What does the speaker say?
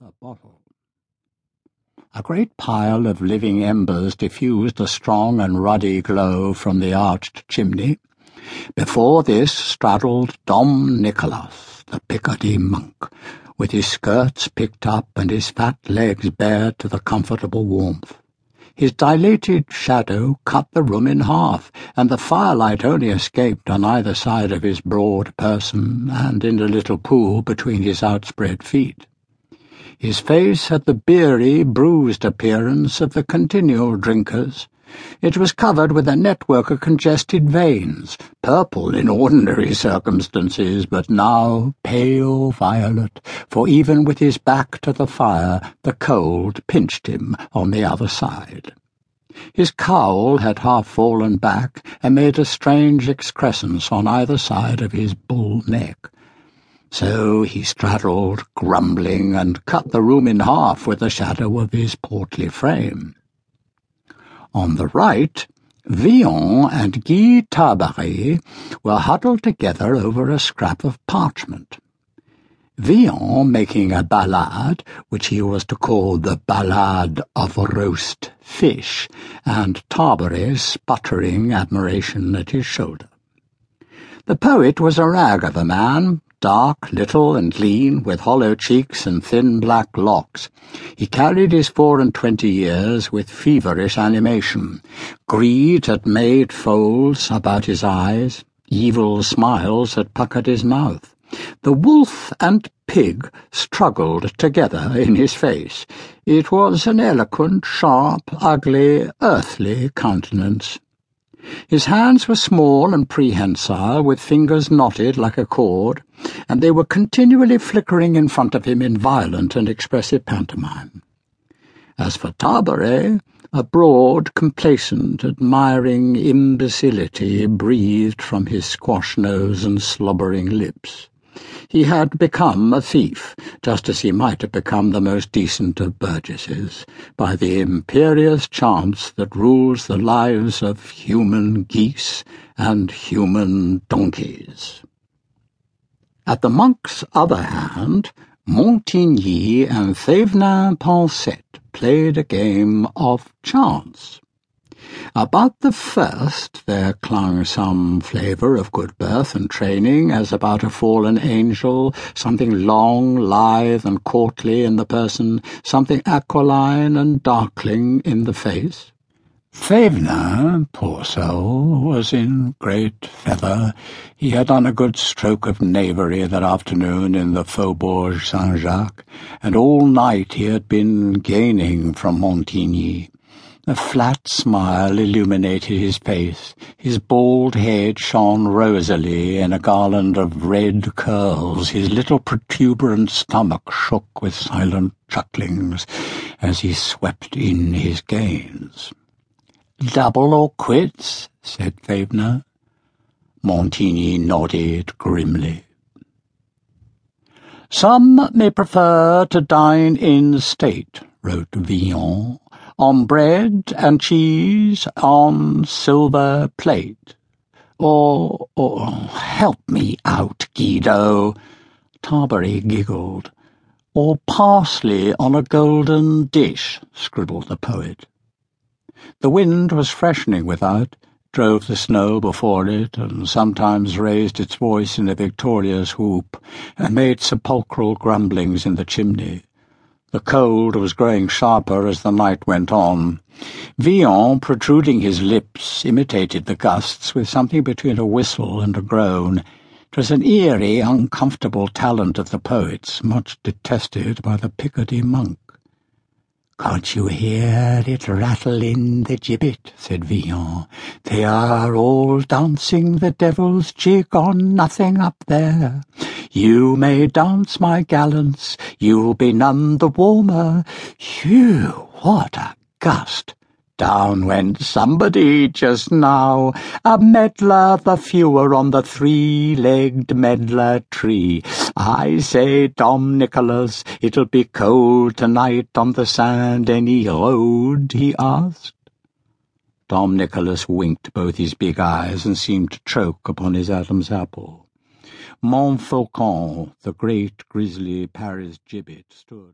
a bottle. A great pile of living embers diffused a strong and ruddy glow from the arched chimney. Before this straddled Dom Nicholas, the Picardy monk, with his skirts picked up and his fat legs bared to the comfortable warmth. His dilated shadow cut the room in half, and the firelight only escaped on either side of his broad person and in a little pool between his outspread feet. His face had the beery, bruised appearance of the continual drinkers. It was covered with a network of congested veins, purple in ordinary circumstances, but now pale violet, for even with his back to the fire the cold pinched him on the other side. His cowl had half fallen back and made a strange excrescence on either side of his bull neck. So he straddled, grumbling, and cut the room in half with the shadow of his portly frame. On the right, Villon and Guy Tabary were huddled together over a scrap of parchment. Villon, making a ballade, which he was to call the Ballade of Roast Fish, and Tarbere sputtering admiration at his shoulder. The poet was a rag of a man, dark, little, and lean, with hollow cheeks and thin black locks. He carried his 24 years with feverish animation. Greed had made folds about his eyes. Evil smiles had puckered his mouth. The wolf and pig struggled together in his face. It was an eloquent, sharp, ugly, earthly countenance. His hands were small and prehensile, with fingers knotted like a cord, and they were continually flickering in front of him in violent and expressive pantomime. As for Tarbere, a broad, complacent, admiring imbecility breathed from his squash nose and slobbering lips. He had become a thief, just as he might have become the most decent of burgesses, by the imperious chance that rules the lives of human geese and human donkeys. At the monk's other hand, Montigny and Thévenin-Pancet played a game of chance. About the first there clung some flavour of good birth and training, as about a fallen angel, something long, lithe, and courtly in the person, something aquiline and darkling in the face. Febner, poor soul, was in great feather. He had done a good stroke of knavery that afternoon in the Faubourg Saint Jacques, and all night he had been gaining from Montigny. A flat smile illuminated his face. His bald head shone rosily in a garland of red curls. His little protuberant stomach shook with silent chucklings as he swept in his gains. "Double or quits," said Febner. Montigny nodded grimly. "Some may prefer to dine in state," wrote Villon, "on bread and cheese on silver plate. Or help me out, Guido," Tarbere giggled. "Or parsley on a golden dish," scribbled the poet. The wind was freshening without, drove the snow before it, and sometimes raised its voice in a victorious whoop, and made sepulchral grumblings in the chimney. The cold was growing sharper as the night went on. Villon, protruding his lips, imitated the gusts with something between a whistle and a groan. It was an eerie, uncomfortable talent of the poet's, much detested by the Picardy monk. "Can't you hear it rattle in the gibbet?" said Villon. "They are all dancing the devil's jig on nothing up there. You may dance, my gallants, you'll be none the warmer. Phew, what a gust! Down went somebody just now. A meddler the fewer on the three-legged meddler tree. I say, Dom Nicholas, it'll be cold tonight on the Saint-Denis road," he asked. Dom Nicholas winked both his big eyes and seemed to choke upon his Adam's apple. Montfaucon, the great grisly Paris gibbet, stood